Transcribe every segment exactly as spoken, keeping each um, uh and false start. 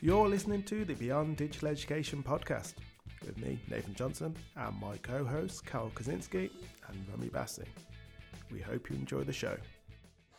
You're listening to the Beyond Digital Education podcast with me, Nathan Johnson, and my co-hosts, Carl Kaczynski and Remy Bassing. We hope you enjoy the show.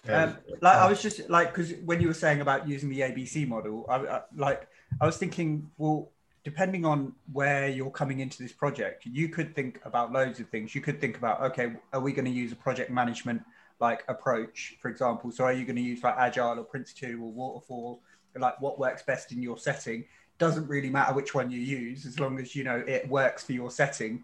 Um, like I was just like, because when you were saying about using the A B C model, I, I like I was thinking, well, depending on where you're coming into this project, you could think about loads of things. You could think about, okay, are we going to use a project management like approach, for example? So are you going to use like Agile or Prince two or Waterfall? Like what works best in your setting? Doesn't really matter which one you use, as long as you know it works for your setting.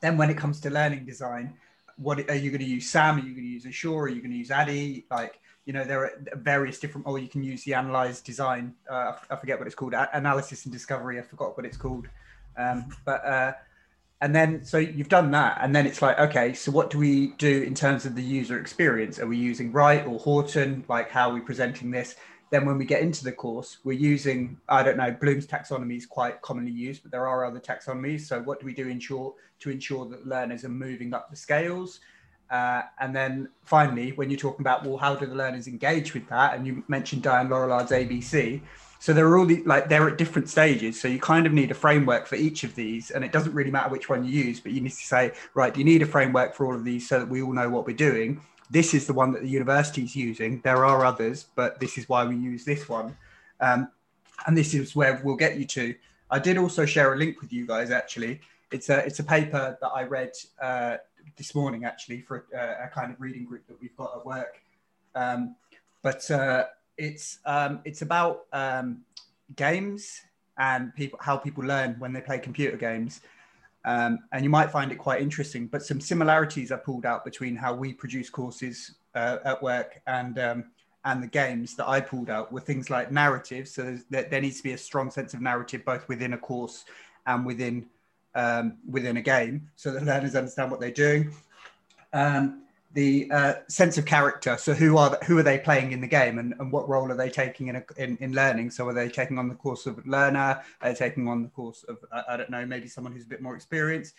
Then when it comes to learning design, what are you going to use? SAM? Are you going to use Assure? Are you going to use A D D I? Like, you know, there are various different, or you can use the analyze design. Uh, I forget what it's called. Analysis and discovery. I forgot what it's called. Um, but, uh, and then, so you've done that. And then it's like, okay, so what do we do in terms of the user experience? Are we using Wright or Horton? Like, how are we presenting this? Then when we get into the course, we're using, I don't know, Bloom's taxonomy is quite commonly used, but there are other taxonomies. So what do we do ensure, to ensure that learners are moving up the scales? Uh, and then finally, when you're talking about, well, how do the learners engage with that? And you mentioned Diane Lorillard's A B C. So there are all these, like they're at different stages. So you kind of need a framework for each of these. And it doesn't really matter which one you use, but you need to say, right, you need a framework for all of these so that we all know what we're doing. This is the one that the university is using. There are others, but this is why we use this one. Um, and this is where we'll get you to. I did also share a link with you guys, actually. It's a, it's a paper that I read uh, this morning, actually, for a, a kind of reading group that we've got at work. Um, but uh, it's, um, it's about um, games and people, how people learn when they play computer games. Um, and you might find it quite interesting, but some similarities are pulled out between how we produce courses uh, at work and um, and the games that I pulled out were things like narrative. So there, there needs to be a strong sense of narrative, both within a course and within um, within a game, so that learners understand what they're doing. Um, the uh, sense of character. So who are the, who are they playing in the game, and, and what role are they taking in, a, in in learning? So are they taking on the course of learner? Are they taking on the course of, I don't know, maybe someone who's a bit more experienced?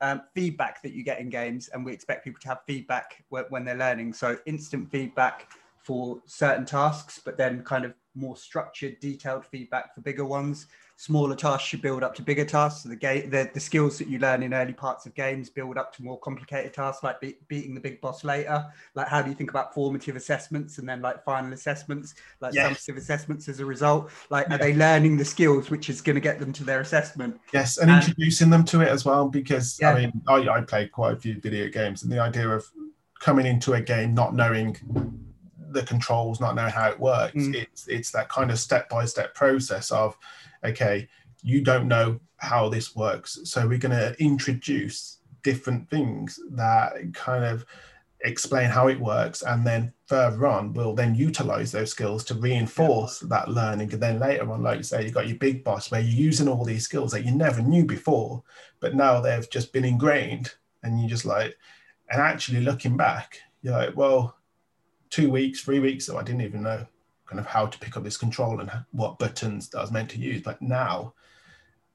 Um, feedback that you get in games, and we expect people to have feedback when they're learning. So instant feedback for certain tasks, but then kind of more structured, detailed feedback for bigger ones. Smaller tasks should build up to bigger tasks. So the, ga- the the skills that you learn in early parts of games build up to more complicated tasks, like be- beating the big boss later. Like, how do you think about formative assessments and then like final assessments, like yes. summative assessments as a result? Like, yeah. Are they learning the skills which is going to get them to their assessment? Yes, and, and introducing them to it as well, because yeah. I mean, I, I played quite a few video games, and the idea of coming into a game not knowing the controls, not know how it works. Mm. It's it's that kind of step-by-step process of, okay, you don't know how this works, so we're going to introduce different things that kind of explain how it works, and then further on, we'll then utilize those skills to reinforce yeah. that learning. And then later on, like you say, you've got your big boss where you're using all these skills that you never knew before, but now they've just been ingrained, and you're just like, and actually looking back, you're like, well, two weeks, three weeks, so I didn't even know kind of how to pick up this control and what buttons that I was meant to use. But now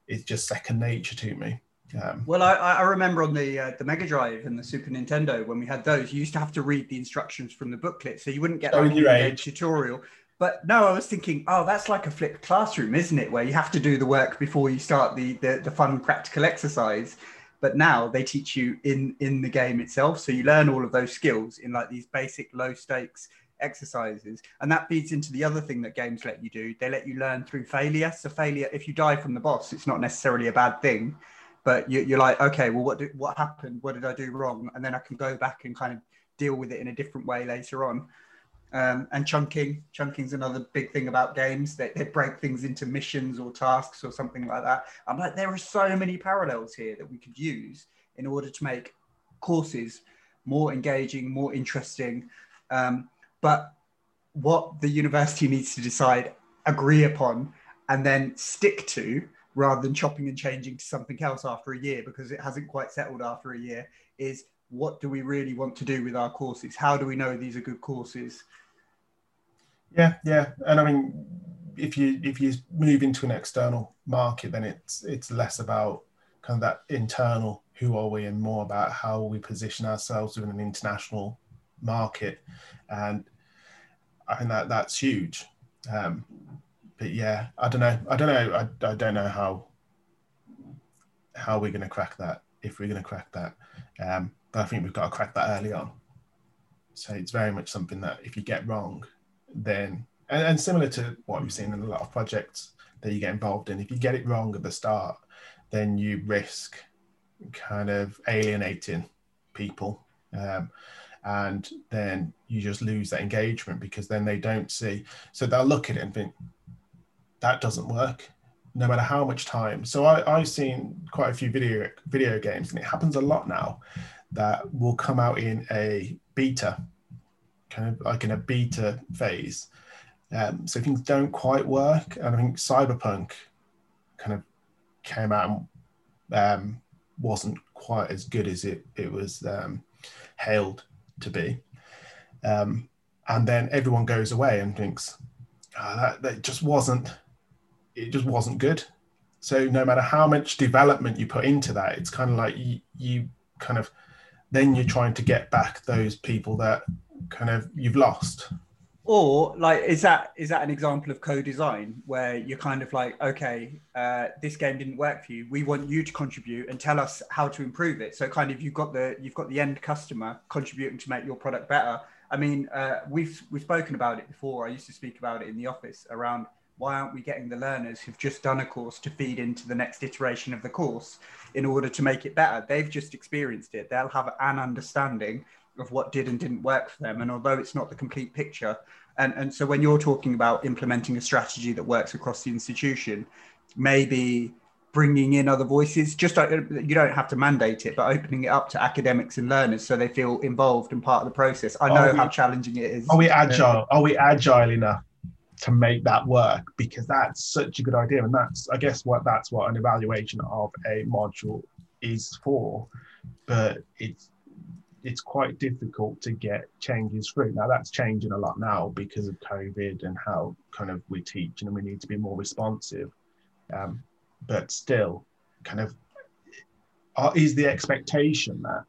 it's just second nature to me. Um, well, I, I remember on the uh, the Mega Drive and the Super Nintendo, when we had those, you used to have to read the instructions from the booklet, so you wouldn't get like, a tutorial. But no, I was thinking, oh, that's like a flipped classroom, isn't it? Where you have to do the work before you start the the, the fun practical exercise. But now they teach you in, in the game itself. So you learn all of those skills in like these basic low stakes exercises. And that feeds into the other thing that games let you do. They let you learn through failure. So failure, if you die from the boss, it's not necessarily a bad thing, but you, you're like, okay, well, what did, what happened? What did I do wrong? And then I can go back and kind of deal with it in a different way later on. Um, and chunking, chunking's another big thing about games. They, they break things into missions or tasks or something like that. I'm like, there are so many parallels here that we could use in order to make courses more engaging, more interesting. Um, but what the university needs to decide, agree upon, and then stick to, rather than chopping and changing to something else after a year because it hasn't quite settled after a year, is what do we really want to do with our courses? How do we know these are good courses? Yeah, yeah. And I mean, if you if you move into an external market, then it's it's less about kind of that internal who are we and more about how we position ourselves within an international market, and I think that that's huge. Um, but yeah, I don't know. I don't know. I, I don't know how how we're going to crack that, if we're going to crack that. Um, but I think we've got to crack that early on. So it's very much something that if you get wrong, then and, and similar to what we've seen in a lot of projects that you get involved in, if you get it wrong at the start, then you risk kind of alienating people, um, and then you just lose that engagement, because then they don't see. So they'll look at it and think, that doesn't work, no matter how much time. So I, I've seen quite a few video video games, and it happens a lot now, that will come out in a beta, kind of like in a beta phase. Um, so things don't quite work. And I think Cyberpunk kind of came out and um, wasn't quite as good as it, it was um, hailed to be. Um, and then everyone goes away and thinks, oh, that, that just wasn't, it just wasn't good. So no matter how much development you put into that, it's kind of like you, you kind of, then you're trying to get back those people that kind of you've lost. Or like, is that is that an example of co-design, where you're kind of like, okay, uh, this game didn't work for you, we want you to contribute and tell us how to improve it. So kind of you've got the you've got the end customer contributing to make your product better. I mean, uh, we've we've spoken about it before. I used to speak about it in the office around, why aren't we getting the learners who've just done a course to feed into the next iteration of the course in order to make it better? They've just experienced it. They'll have an understanding of what did and didn't work for them. And although it's not the complete picture, and, and so when you're talking about implementing a strategy that works across the institution, maybe bringing in other voices, just like, you don't have to mandate it, but opening it up to academics and learners so they feel involved and part of the process. I know we, how challenging it is. Are we agile? Are we agile enough to make that work? Because that's such a good idea, and that's, I guess, what that's what an evaluation of a module is for. But it's it's quite difficult to get changes through. Now that's changing a lot now because of COVID and how kind of we teach, and we need to be more responsive. Um, but still, kind of, are, is the expectation that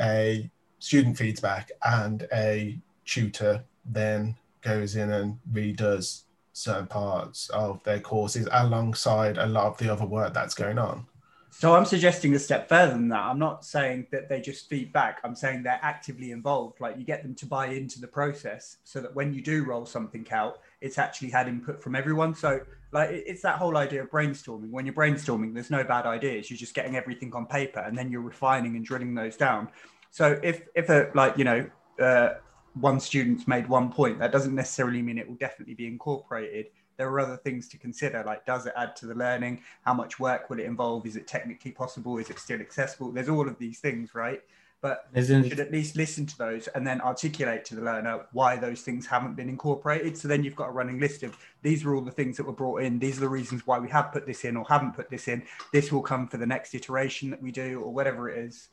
a student feeds back and a tutor then goes in and redoes certain parts of their courses alongside a lot of the other work that's going on? So I'm suggesting a step further than that. I'm not saying that they just feed back. I'm saying they're actively involved. Like, you get them to buy into the process so that when you do roll something out, it's actually had input from everyone. So like, it's that whole idea of brainstorming. When you're brainstorming, there's no bad ideas. You're just getting everything on paper, and then you're refining and drilling those down. So if, if a, like, you know, uh, one student's made one point, that doesn't necessarily mean it will definitely be incorporated. There are other things to consider, like, does it add to the learning? How much work will it involve? Is it technically possible? Is it still accessible? There's all of these things, right? But Isn't... you should at least listen to those and then articulate to the learner why those things haven't been incorporated. So then you've got a running list of, these are all the things that were brought in, these are the reasons why we have put this in or haven't put this in, this will come for the next iteration that we do, or whatever it is.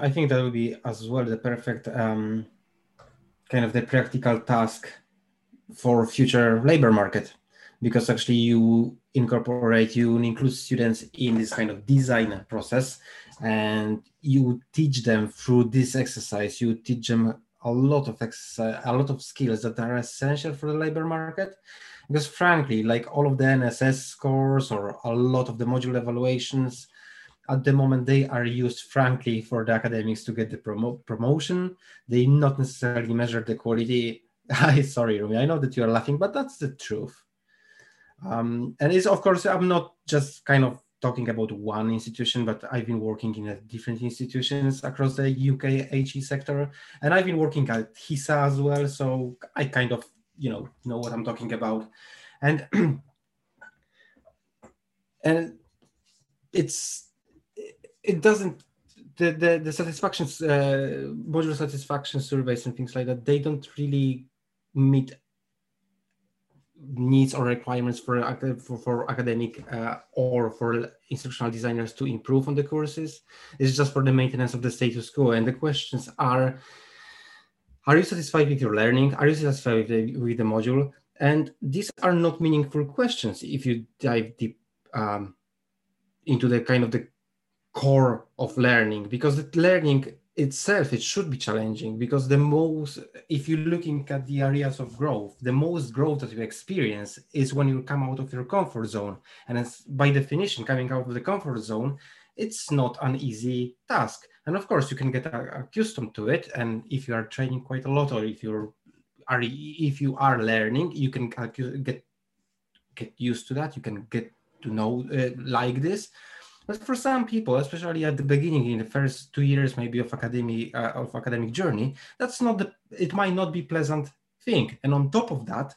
I think that would be as well the perfect um kind of the practical task for future labor market, because actually you incorporate, you include students in this kind of design process, and you teach them through this exercise. You teach them a lot of exercise, a lot of skills that are essential for the labor market. Because frankly, like all of the N S S scores or a lot of the module evaluations, at the moment, they are used, frankly, for the academics to get the promo promotion. They not necessarily measure the quality. I sorry, Remy, I know that you are laughing, but that's the truth. Um, and it's, of course, I'm not just kind of talking about one institution, but I've been working in different institutions across the U K H E sector, and I've been working at HISA as well, so I kind of, you know, know what I'm talking about. And and it's It doesn't, the, the, the satisfactions, uh, module satisfaction surveys and things like that, they don't really meet needs or requirements for, for, for academic uh, or for instructional designers to improve on the courses. It's just for the maintenance of the status quo. And the questions are, are you satisfied with your learning? Are you satisfied with the, with the module? And these are not meaningful questions if you dive deep um, into the kind of the core of learning, because learning itself, it should be challenging, because the most, if you're looking at the areas of growth, the most growth that you experience is when you come out of your comfort zone. And it's, by definition, coming out of the comfort zone, it's not an easy task. And of course, you can get accustomed to it. And if you are training quite a lot, or if you're are if you are learning, you can get get used to that. You can get to know uh, like this. But for some people, especially at the beginning, in the first two years maybe of academy uh, of academic journey, that's not the, it might not be pleasant thing. And on top of that,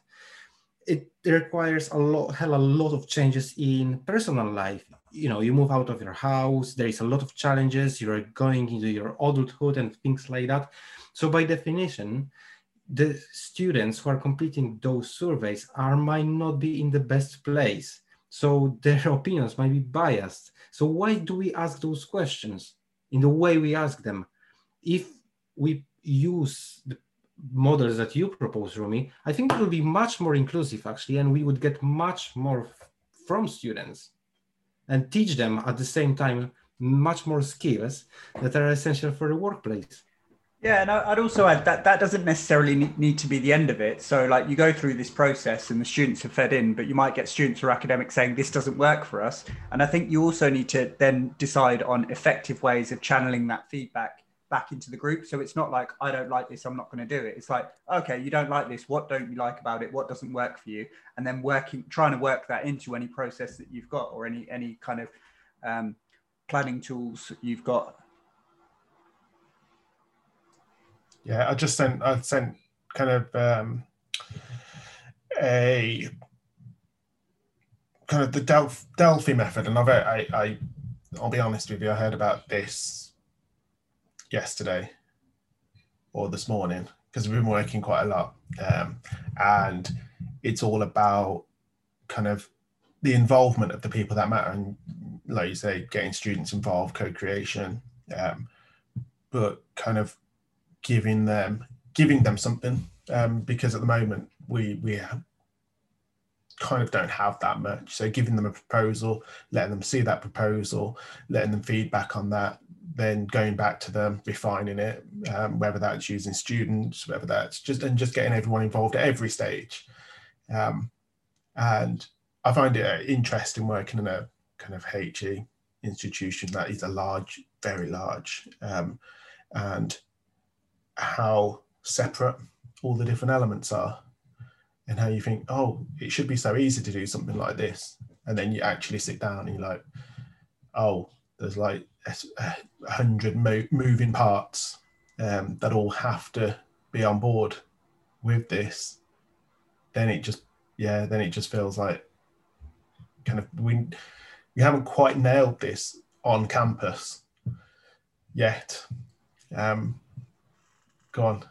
it requires a lot, hell, a lot of changes in personal life. You know, you move out of your house, there is a lot of challenges, you're going into your adulthood and things like that. So by definition, the students who are completing those surveys are might not be in the best place. So their opinions might be biased. So why do we ask those questions in the way we ask them? If we use the models that you propose, Remy, I think it will be much more inclusive, actually, and we would get much more from students and teach them at the same time much more skills that are essential for the workplace. Yeah, and I'd also add that that doesn't necessarily need to be the end of it. So like you go through this process and the students are fed in, but you might get students or academics saying this doesn't work for us. And I think you also need to then decide on effective ways of channeling that feedback back into the group. So it's not like, I don't like this, I'm not going to do it. It's like, okay, you don't like this. What don't you like about it? What doesn't work for you? And then working, trying to work that into any process that you've got or any, any kind of um, planning tools you've got. Yeah, I just sent I sent kind of um, a kind of the Delph, Delphi method, and I've I, I I'll be honest with you, I heard about this yesterday or this morning because we've been working quite a lot, um, and it's all about kind of the involvement of the people that matter, and like you say, getting students involved, co-creation, um, but kind of giving them giving them something, um, because at the moment we we kind of don't have that much. So giving them a proposal, letting them see that proposal, letting them feedback on that, then going back to them, refining it, um, whether that's using students, whether that's just and just getting everyone involved at every stage. Um, and I find it interesting working in a kind of H E institution that is a large, very large, um, and how separate all the different elements are, and how you think, oh, it should be so easy to do something like this, and then you actually sit down and you're like, oh, there's like a hundred mo moving parts um, that all have to be on board with this. Then it just, yeah, then it just feels like kind of we we haven't quite nailed this on campus yet. Um, Go on.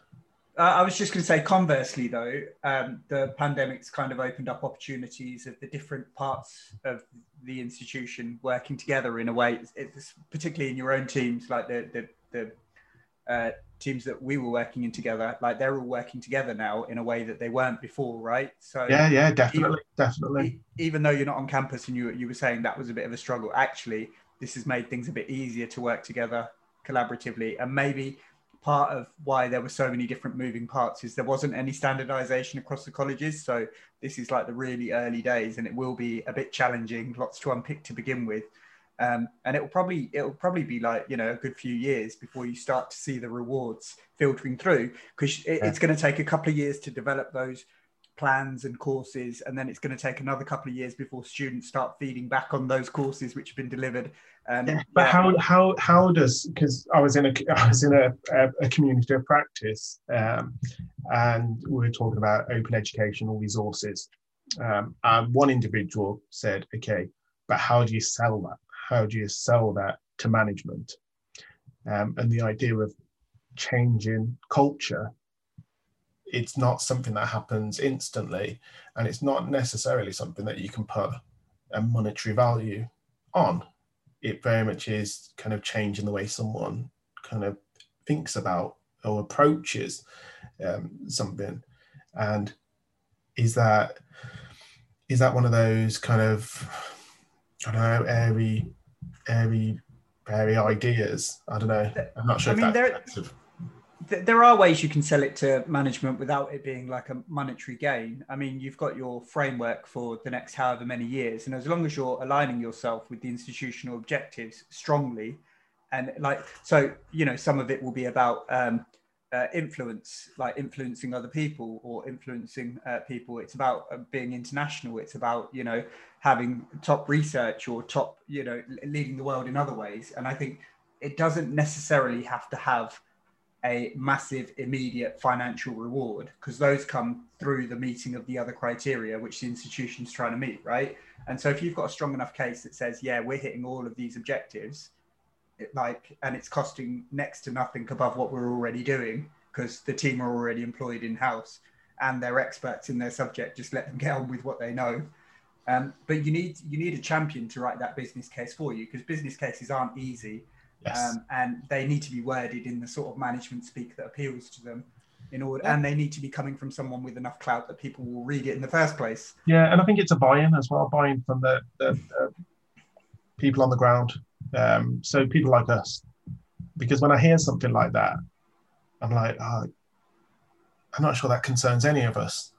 Uh, I was just going to say, conversely, though, um, the pandemic's kind of opened up opportunities of the different parts of the institution working together in a way, it's, particularly in your own teams, like the, the, the uh, teams that we were working in together, like they're all working together now in a way that they weren't before, right? So yeah, yeah, definitely, even, definitely. Even though you're not on campus and you, you were saying that was a bit of a struggle, actually, this has made things a bit easier to work together collaboratively, and maybe part of why there were so many different moving parts is there wasn't any standardization across the colleges. So this is like the really early days, and it will be a bit challenging, lots to unpick to begin with. Um, and it will probably, it'll probably be like, you know, a good few years before you start to see the rewards filtering through, because it, it's going to take a couple of years to develop those plans and courses. And then it's going to take another couple of years before students start feeding back on those courses which have been delivered. Um, yeah, but yeah. how how how does, because I was in a I was in a, a, a community of practice, um, and we were talking about open educational resources, um, and one individual said, okay, but how do you sell that? How do you sell that to management? Um, and the idea of changing culture, it's not something that happens instantly, and it's not necessarily something that you can put a monetary value on. It very much is kind of changing the way someone kind of thinks about or approaches um, something. And is that is that one of those kind of, I don't know, airy, airy very ideas. I don't know. I'm not sure I if mean, that's there, effective. There are ways you can sell it to management without it being like a monetary gain. I mean, you've got your framework for the next however many years. And as long as you're aligning yourself with the institutional objectives strongly, and like, so, you know, some of it will be about um, uh, influence, like influencing other people or influencing uh, people. It's about uh, being international. It's about, you know, having top research or top, you know, leading the world in other ways. And I think it doesn't necessarily have to have a massive immediate financial reward, because those come through the meeting of the other criteria which the institution's trying to meet, right? And so if you've got a strong enough case that says, yeah, we're hitting all of these objectives, it, like, and it's costing next to nothing above what we're already doing because the team are already employed in-house and they're experts in their subject, just let them get on with what they know. Um, but you need, you need a champion to write that business case for you, because business cases aren't easy. Yes. Um, and they need to be worded in the sort of management speak that appeals to them, in order, yeah. and they need to be coming from someone with enough clout that people will read it in the first place. Yeah, and I think it's a buy-in as well, buy-in from the, the, the people on the ground. Um, so people like us, because when I hear something like that, I'm like, oh, I'm not sure that concerns any of us.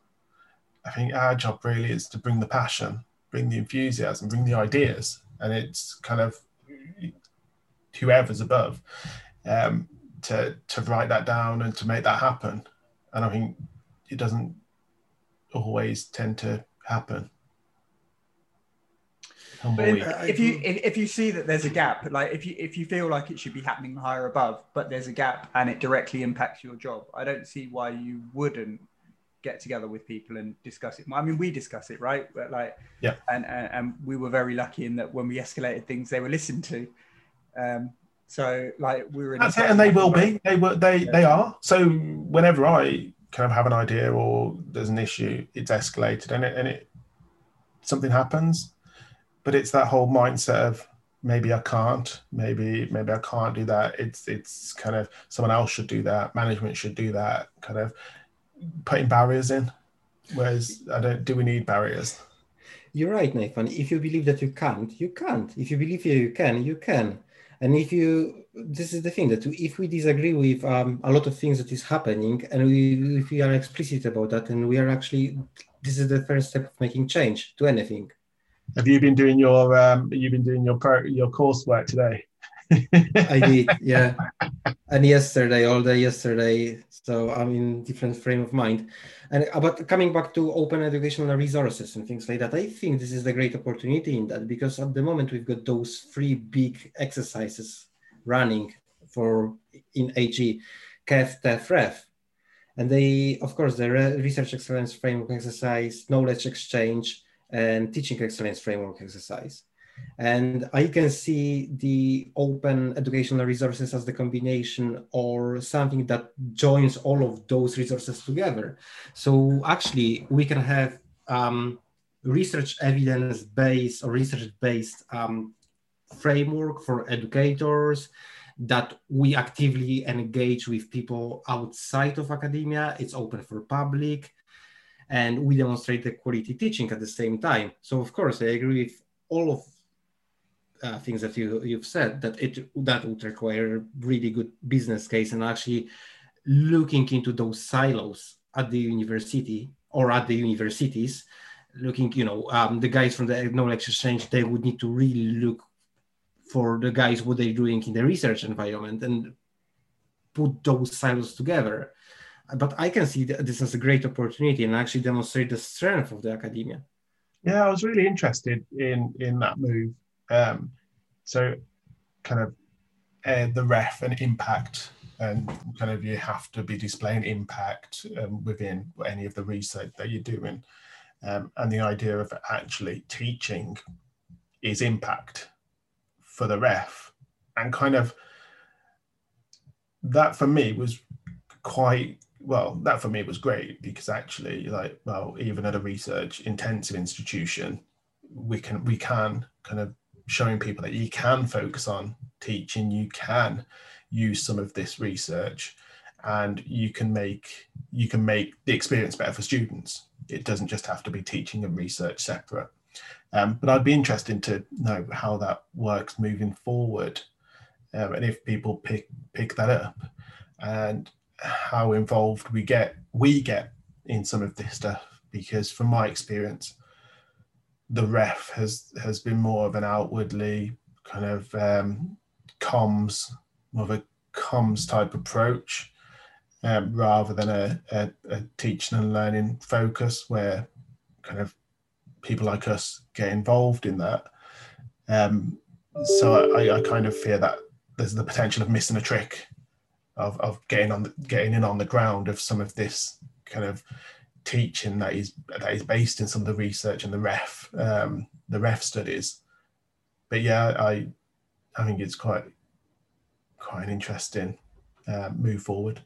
I think our job really is to bring the passion, bring the enthusiasm, bring the ideas, and it's kind of whoever's above um, to to write that down and to make that happen. And I think it doesn't always tend to happen. But if, if you if, if you see that there's a gap, like if you if you feel like it should be happening higher above, but there's a gap and it directly impacts your job, I don't see why you wouldn't get together with people and discuss it. I mean, we discuss it, right? But like, yeah. And, and and we were very lucky in that when we escalated things, they were listened to. Um, so like we were in that's it, and they will be they were they yeah. they are. So whenever I kind of have an idea or there's an issue, it's escalated and it and it something happens. But it's that whole mindset of maybe I can't, maybe maybe I can't do that. It's it's kind of someone else should do that, management should do that, kind of putting barriers in. Whereas I don't do we need barriers? You're right, Nathan. If you believe that you can't, you can't. If you believe you can, you can. And if you, this is the thing, that if we disagree with um, a lot of things that is happening, and we, if we are explicit about that, and we are actually, this is the first step of making change to anything. Have you been doing your, um, you've been doing your pro, your coursework today? I did, yeah. And yesterday, all day yesterday. So I'm in different frame of mind. And about coming back to open educational resources and things like that, I think this is the great opportunity in that, because at the moment we've got those three big exercises running for in A G, K E F, T E F, R E F. And they, of course, the Research Excellence Framework exercise, Knowledge Exchange, and Teaching Excellence Framework exercise. And I can see the open educational resources as the combination or something that joins all of those resources together. So actually we can have um, research evidence-based or research-based um, framework for educators that we actively engage with people outside of academia. It's open for public and we demonstrate the quality teaching at the same time. So of course I agree with all of Uh, things that you you've said, that it that would require really good business case and actually looking into those silos at the university or at the universities, looking, you know, um, the guys from the knowledge exchange, they would need to really look for the guys what they're doing in the research environment and put those silos together. But I can see that this is a great opportunity and actually demonstrate the strength of the academia. Yeah, I was really interested in in that move. Um, so kind of uh, the R E F and impact, and kind of you have to be displaying impact um, within any of the research that you're doing. Um, and the idea of actually teaching is impact for the R E F. And kind of that for me was quite, well, that for me was great, because actually like, well, even at a research intensive institution, we can, we can kind of showing people that you can focus on teaching, you can use some of this research and you can make you can make the experience better for students. It doesn't just have to be teaching and research separate. Um, but I'd be interested to know how that works moving forward, um, and if people pick pick that up, and how involved we get we get in some of this stuff. Because from my experience, the ref has has been more of an outwardly kind of um, comms, more of a comms type approach, um, rather than a, a, a teaching and learning focus, where kind of people like us get involved in that. Um, so I, I kind of fear that there's the potential of missing a trick, of of getting on the, getting in on the ground of some of this kind of teaching that is that is based in some of the research and the ref um, the ref studies. But yeah, I I think it's quite quite an interesting uh, move forward.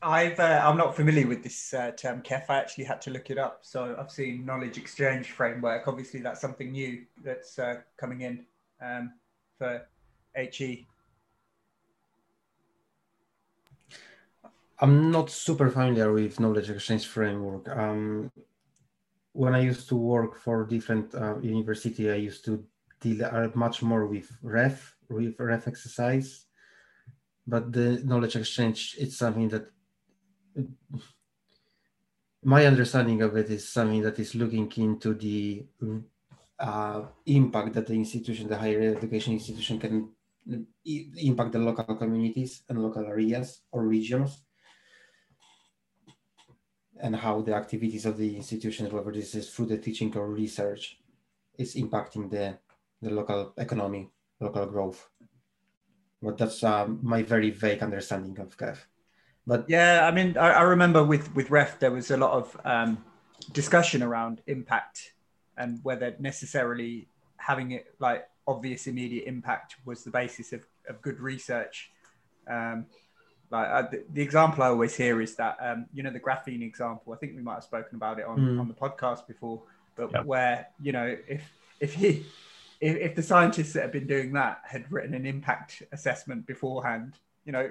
I've uh, I'm not familiar with this uh, term K E F. I actually had to look it up. So I've seen knowledge exchange framework. Obviously, that's something new that's uh, coming in um, for H E. I'm not super familiar with knowledge exchange framework. Um, when I used to work for different uh, university, I used to deal much more with ref, with ref exercise, but the knowledge exchange, it's something that, my understanding of it is something that is looking into the uh, impact that the institution, the higher education institution can impact the local communities and local areas or regions, and how the activities of the institution, whether this is through the teaching or research, is impacting the, the local economy, local growth. But that's um, my very vague understanding of K E F. But yeah, I mean, I, I remember with, with ref, there was a lot of um, discussion around impact and whether necessarily having it like obvious immediate impact was the basis of, of good research. Um, Like uh, the, the example I always hear is that, um, you know, the graphene example, I think we might have spoken about it on, mm. on the podcast before, but yeah. where, you know, if if he, if if the scientists that have been doing that had written an impact assessment beforehand, you know,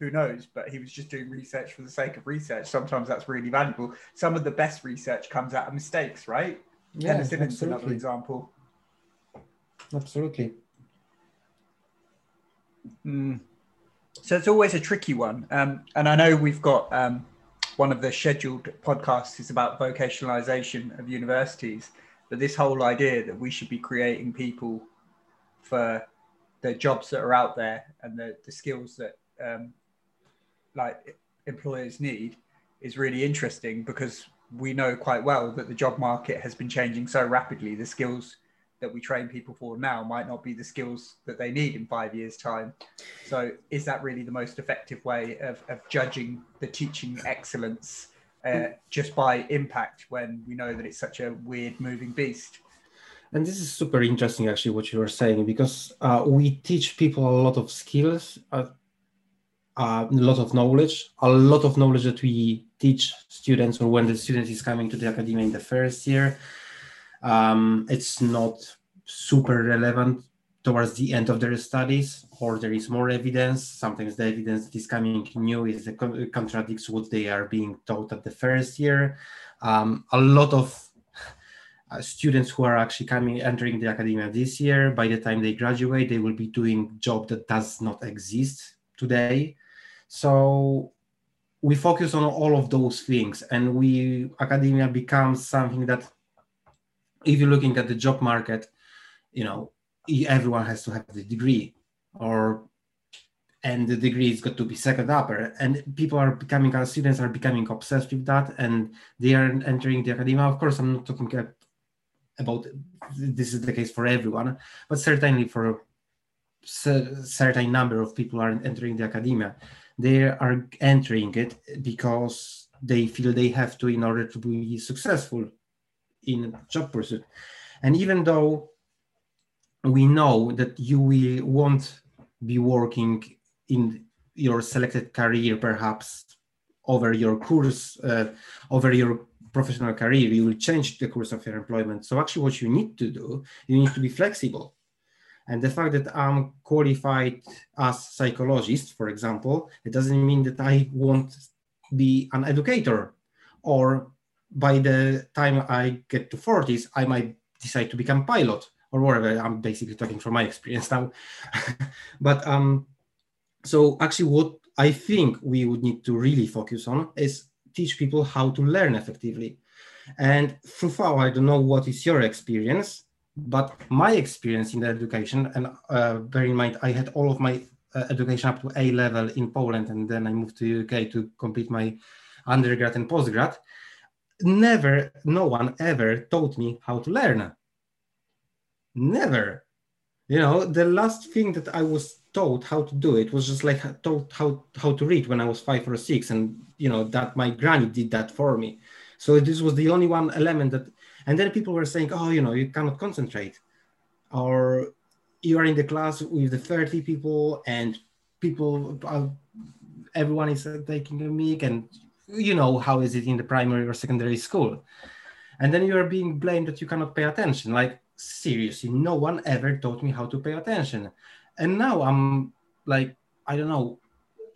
who knows, but he was just doing research for the sake of research. Sometimes that's really valuable. Some of the best research comes out of mistakes, right? Yeah, penicillin's another example. Absolutely. Hmm. So it's always a tricky one. Um, and I know we've got um, one of the scheduled podcasts is about vocationalization of universities, but this whole idea that we should be creating people for the jobs that are out there and the, the skills that um, like employers need is really interesting, because we know quite well that the job market has been changing so rapidly. The skills that we train people for now might not be the skills that they need in five years' time. So is that really the most effective way of, of judging the teaching excellence uh, just by impact, when we know that it's such a weird moving beast? And this is super interesting, actually, what you are saying, because uh, we teach people a lot of skills, uh, uh, a lot of knowledge, a lot of knowledge that we teach students, or when the student is coming to the academy in the first year. Um, it's not super relevant towards the end of their studies, or there is more evidence. Sometimes the evidence that is coming new is the co contradicts what they are being taught at the first year. Um, a lot of uh, students who are actually coming, entering the academia this year, by the time they graduate, they will be doing job that does not exist today. So we focus on all of those things, and we, academia becomes something that, if you're looking at the job market, you know, everyone has to have the degree, or and the degree is got to be second upper, and people are becoming, our students are becoming obsessed with that, and they are entering the academia. Of course, I'm not talking about this is the case for everyone, but certainly for a certain number of people are entering the academia. They are entering it because they feel they have to in order to be successful in job pursuit. And even though we know that you will won't be working in your selected career, perhaps over your course, uh, over your professional career, you will change the course of your employment. So actually what you need to do, you need to be flexible. And the fact that I'm qualified as a psychologist, for example, it doesn't mean that I won't be an educator, or by the time I get to forties, I might decide to become pilot, or whatever. I'm basically talking from my experience now. But um, so actually what I think we would need to really focus on is teach people how to learn effectively. And Frufau, I don't know what is your experience, but my experience in the education, and uh, bear in mind, I had all of my uh, education up to A level in Poland, and then I moved to U K to complete my undergrad and postgrad. Never, no one ever taught me how to learn. Never. You know, the last thing that I was taught how to do it was just like taught how, how to read when I was five or six. And, you know, that my granny did that for me. So this was the only one element that, and then people were saying, oh, you know, you cannot concentrate, or you are in the class with the thirty people and people, are, everyone is taking a mic, and you know, how is it in the primary or secondary school? And then you are being blamed that you cannot pay attention. Like, seriously, no one ever taught me how to pay attention. And now I'm like, I don't know,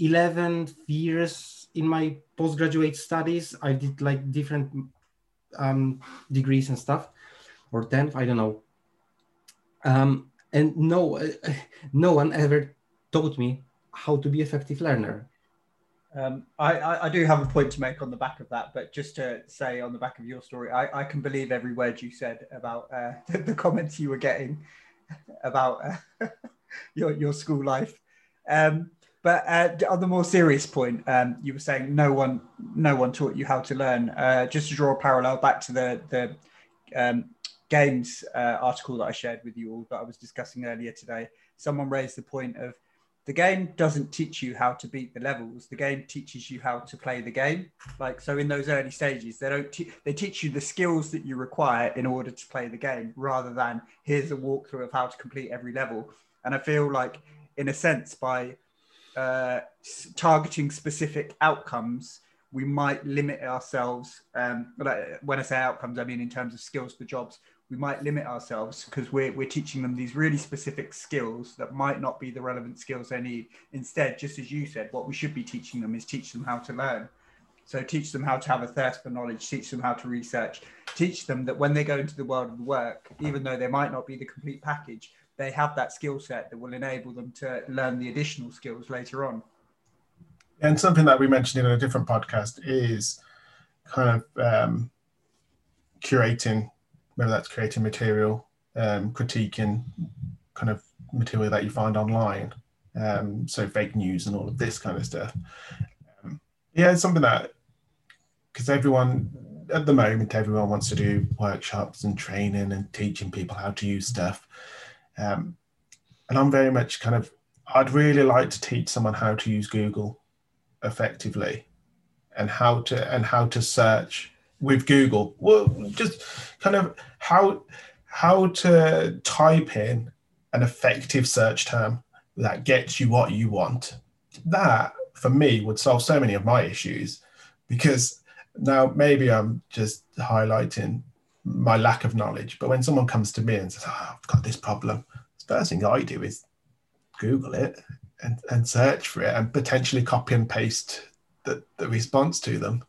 eleven years in my postgraduate studies. I did like different um, degrees and stuff, or tenth, I don't know. Um, and no, uh, no one ever taught me how to be an effective learner. Um, I, I do have a point to make on the back of that, but just to say on the back of your story, I, I can believe every word you said about uh, the, the comments you were getting about uh, your, your school life. Um, but uh, on the more serious point, um, you were saying no one no one taught you how to learn. Uh, just to draw a parallel back to the, the um, games uh, article that I shared with you all that I was discussing earlier today, someone raised the point of, the game doesn't teach you how to beat the levels. The game teaches you how to play the game. Like, so in those early stages, they don't te they teach you the skills that you require in order to play the game, rather than here's a walkthrough of how to complete every level. And I feel like, in a sense, by uh, targeting specific outcomes, we might limit ourselves. Um, like, when I say outcomes, I mean in terms of skills for jobs. We might limit ourselves because we're, we're teaching them these really specific skills that might not be the relevant skills they need. Instead, just as you said, what we should be teaching them is teach them how to learn. So teach them how to have a thirst for knowledge, teach them how to research, teach them that when they go into the world of work, even though they might not be the complete package, they have that skill set that will enable them to learn the additional skills later on. And something that we mentioned in a different podcast is kind of um, curating, whether that's creating material, um, critiquing kind of material that you find online. Um, so fake news and all of this kind of stuff. Um, yeah, it's something that, because everyone, at the moment, everyone wants to do workshops and training and teaching people how to use stuff. Um, and I'm very much kind of, I'd really like to teach someone how to use Google effectively and how to, and how to search with Google. Well, just kind of how how to type in an effective search term that gets you what you want. That for me would solve so many of my issues, because now maybe I'm just highlighting my lack of knowledge, but when someone comes to me and says, oh, I've got this problem, the first thing I do is Google it and, and search for it and potentially copy and paste the, the response to them.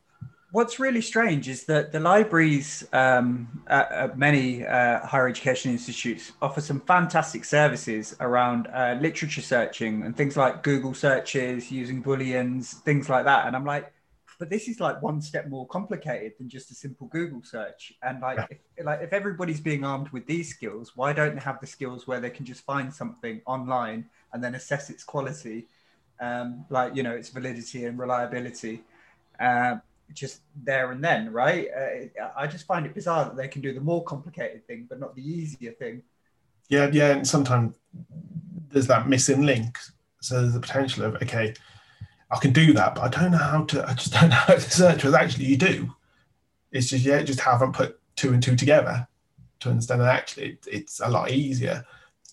What's really strange is that the libraries um, at, at many uh, higher education institutes offer some fantastic services around uh, literature searching and things like Google searches, using Booleans, things like that. And I'm like, but this is like one step more complicated than just a simple Google search. And like, yeah. if, like if everybody's being armed with these skills, why don't they have the skills where they can just find something online and then assess its quality, um, like, you know, its validity and reliability? Um, just there and then, right? Uh, I just find it bizarre that they can do the more complicated thing, but not the easier thing. Yeah, yeah, and sometimes there's that missing link. So there's the potential of, okay, I can do that, but I don't know how to, I just don't know how to search. Well, actually you do. It's just, yeah, just haven't put two and two together to understand that actually it's a lot easier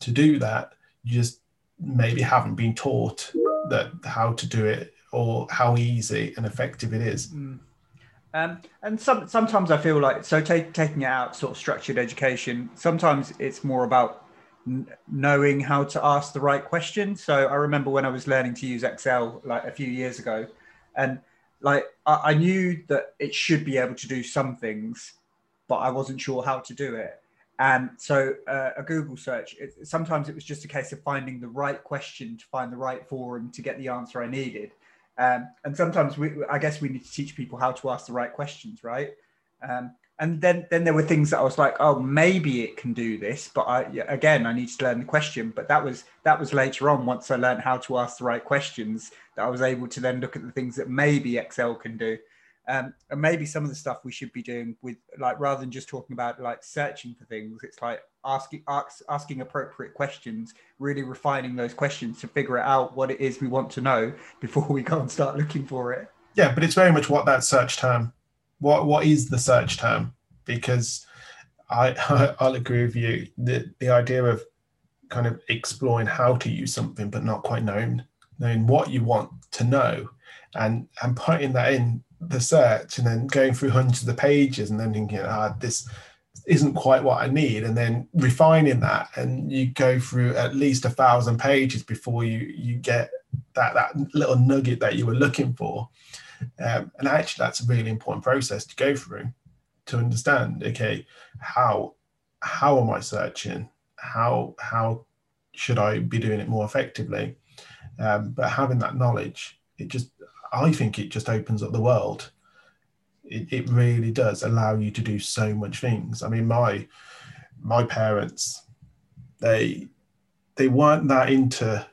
to do that. You just maybe haven't been taught that how to do it, or how easy and effective it is. Mm. Um, and some, sometimes I feel like, so take, taking it out, sort of structured education, sometimes it's more about knowing how to ask the right questions. So I remember when I was learning to use Excel like a few years ago, and like I, I knew that it should be able to do some things, but I wasn't sure how to do it. Um, so uh, a Google search, it, sometimes it was just a case of finding the right question to find the right forum to get the answer I needed. Um, and sometimes we, I guess we need to teach people how to ask the right questions, right? Um, and then, then there were things that I was like, oh, maybe it can do this, but I, again, I need to learn the question. But that was, that was later on, once I learned how to ask the right questions, that I was able to then look at the things that maybe Excel can do. Um, and maybe some of the stuff we should be doing with, like, rather than just talking about like searching for things, it's like asking ask, asking appropriate questions, really refining those questions to figure out what it is we want to know before we go and start looking for it. Yeah, but it's very much what that search term, what what is the search term? Because I, I I'll agree with you, the the idea of kind of exploring how to use something but not quite knowing knowing what you want to know, and and putting that in the search and then going through hundreds of the pages and then thinking, ah, this isn't quite what I need, and then refining that, and you go through at least a thousand pages before you you get that that little nugget that you were looking for. Um, and actually that's a really important process to go through to understand, okay, how how am I searching, how how should I be doing it more effectively? Um, but having that knowledge, it just I think it just opens up the world. It, it really does allow you to do so much things. I mean, my my parents, they they weren't that into,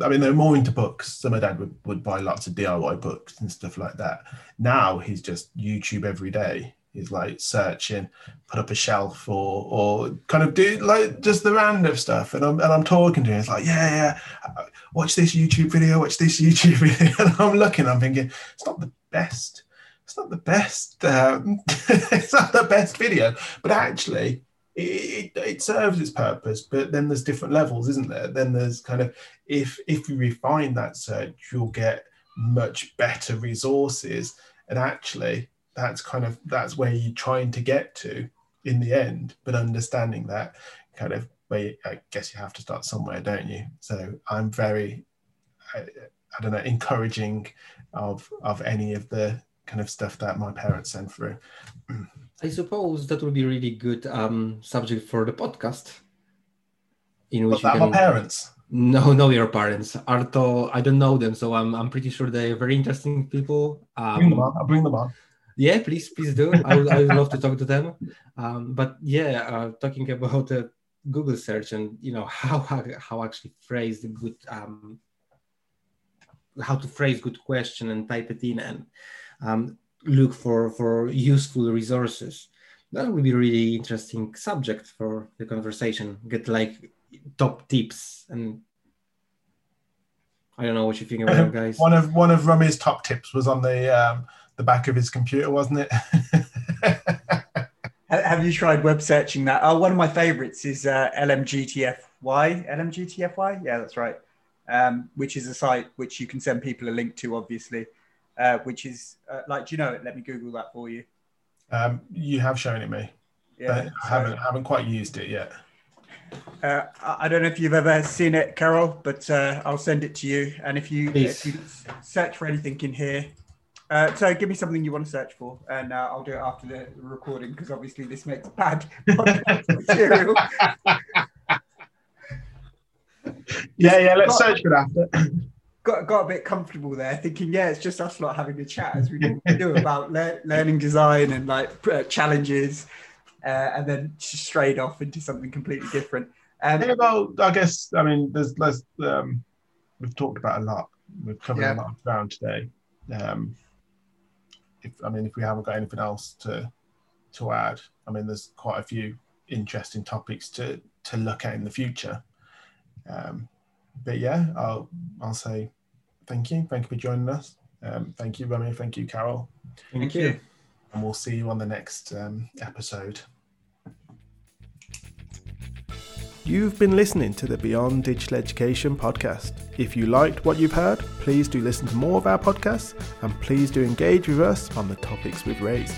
I mean, they're more into books. So my dad would, would buy lots of D I Y books and stuff like that. Now he's just YouTube every day. He's like searching, put up a shelf or or kind of do like just the random stuff. And I'm and I'm talking to him. It's like, yeah, yeah, watch this YouTube video, watch this YouTube video. And I'm looking, I'm thinking, it's not the best. It's not the best. Um, it's not the best video. But actually, it, it, it serves its purpose. But then there's different levels, isn't there? Then there's kind of, if if you refine that search, you'll get much better resources. And actually, that's kind of, that's where you're trying to get to in the end, but understanding that kind of way, I guess you have to start somewhere, don't you? So I'm very, I, I don't know, encouraging of, of any of the kind of stuff that my parents sent through. I suppose that would be a really good um, subject for the podcast. In which but that my parents? No, no, your parents. Arto, I don't know them, so I'm, I'm pretty sure they're very interesting people. Um, bring them on, I'll bring them on. Yeah, please, please do. I would, I would love to talk to them. Um, but yeah, uh, talking about the uh, Google search and, you know, how how actually phrase the good, um, how to phrase good question and type it in and um, look for, for useful resources. That would be a really interesting subject for the conversation. Get like top tips, and I don't know what you think about it, guys. One of one of Remy's top tips was on the. Um, the back of his computer, wasn't it? Have you tried web searching that? Oh, one of my favorites is uh, L M G T F Y. Yeah, that's right. Um, which is a site which you can send people a link to, obviously, uh, which is uh, like, do you know it? Let me Google that for you. Um, you have shown it me. Yeah, but I haven't, I haven't quite used it yet. Uh, I don't know if you've ever seen it, Carol, but uh, I'll send it to you. And if you, if you search for anything in here, Uh, so give me something you want to search for, and uh, I'll do it after the recording, because obviously this makes bad podcast material. Yeah, yeah, let's got, search for after. Got got a bit comfortable there, thinking, yeah, it's just us lot having a chat as we do about le learning design and like uh, challenges, uh, and then strayed off into something completely different. Um, yeah, well, I guess I mean, there's less. Um, we've talked about a lot. We've covered yeah. a lot of ground today. Um, If, I mean, if we haven't got anything else to to add, I mean, there's quite a few interesting topics to to look at in the future. Um, but yeah, I'll I'll say thank you, thank you for joining us. Um, thank you, Remy. Thank you, Carol. Thank you. And we'll see you on the next um, episode. You've been listening to the Beyond Digital Education podcast. If you liked what you've heard, please do listen to more of our podcasts, and please do engage with us on the topics we've raised.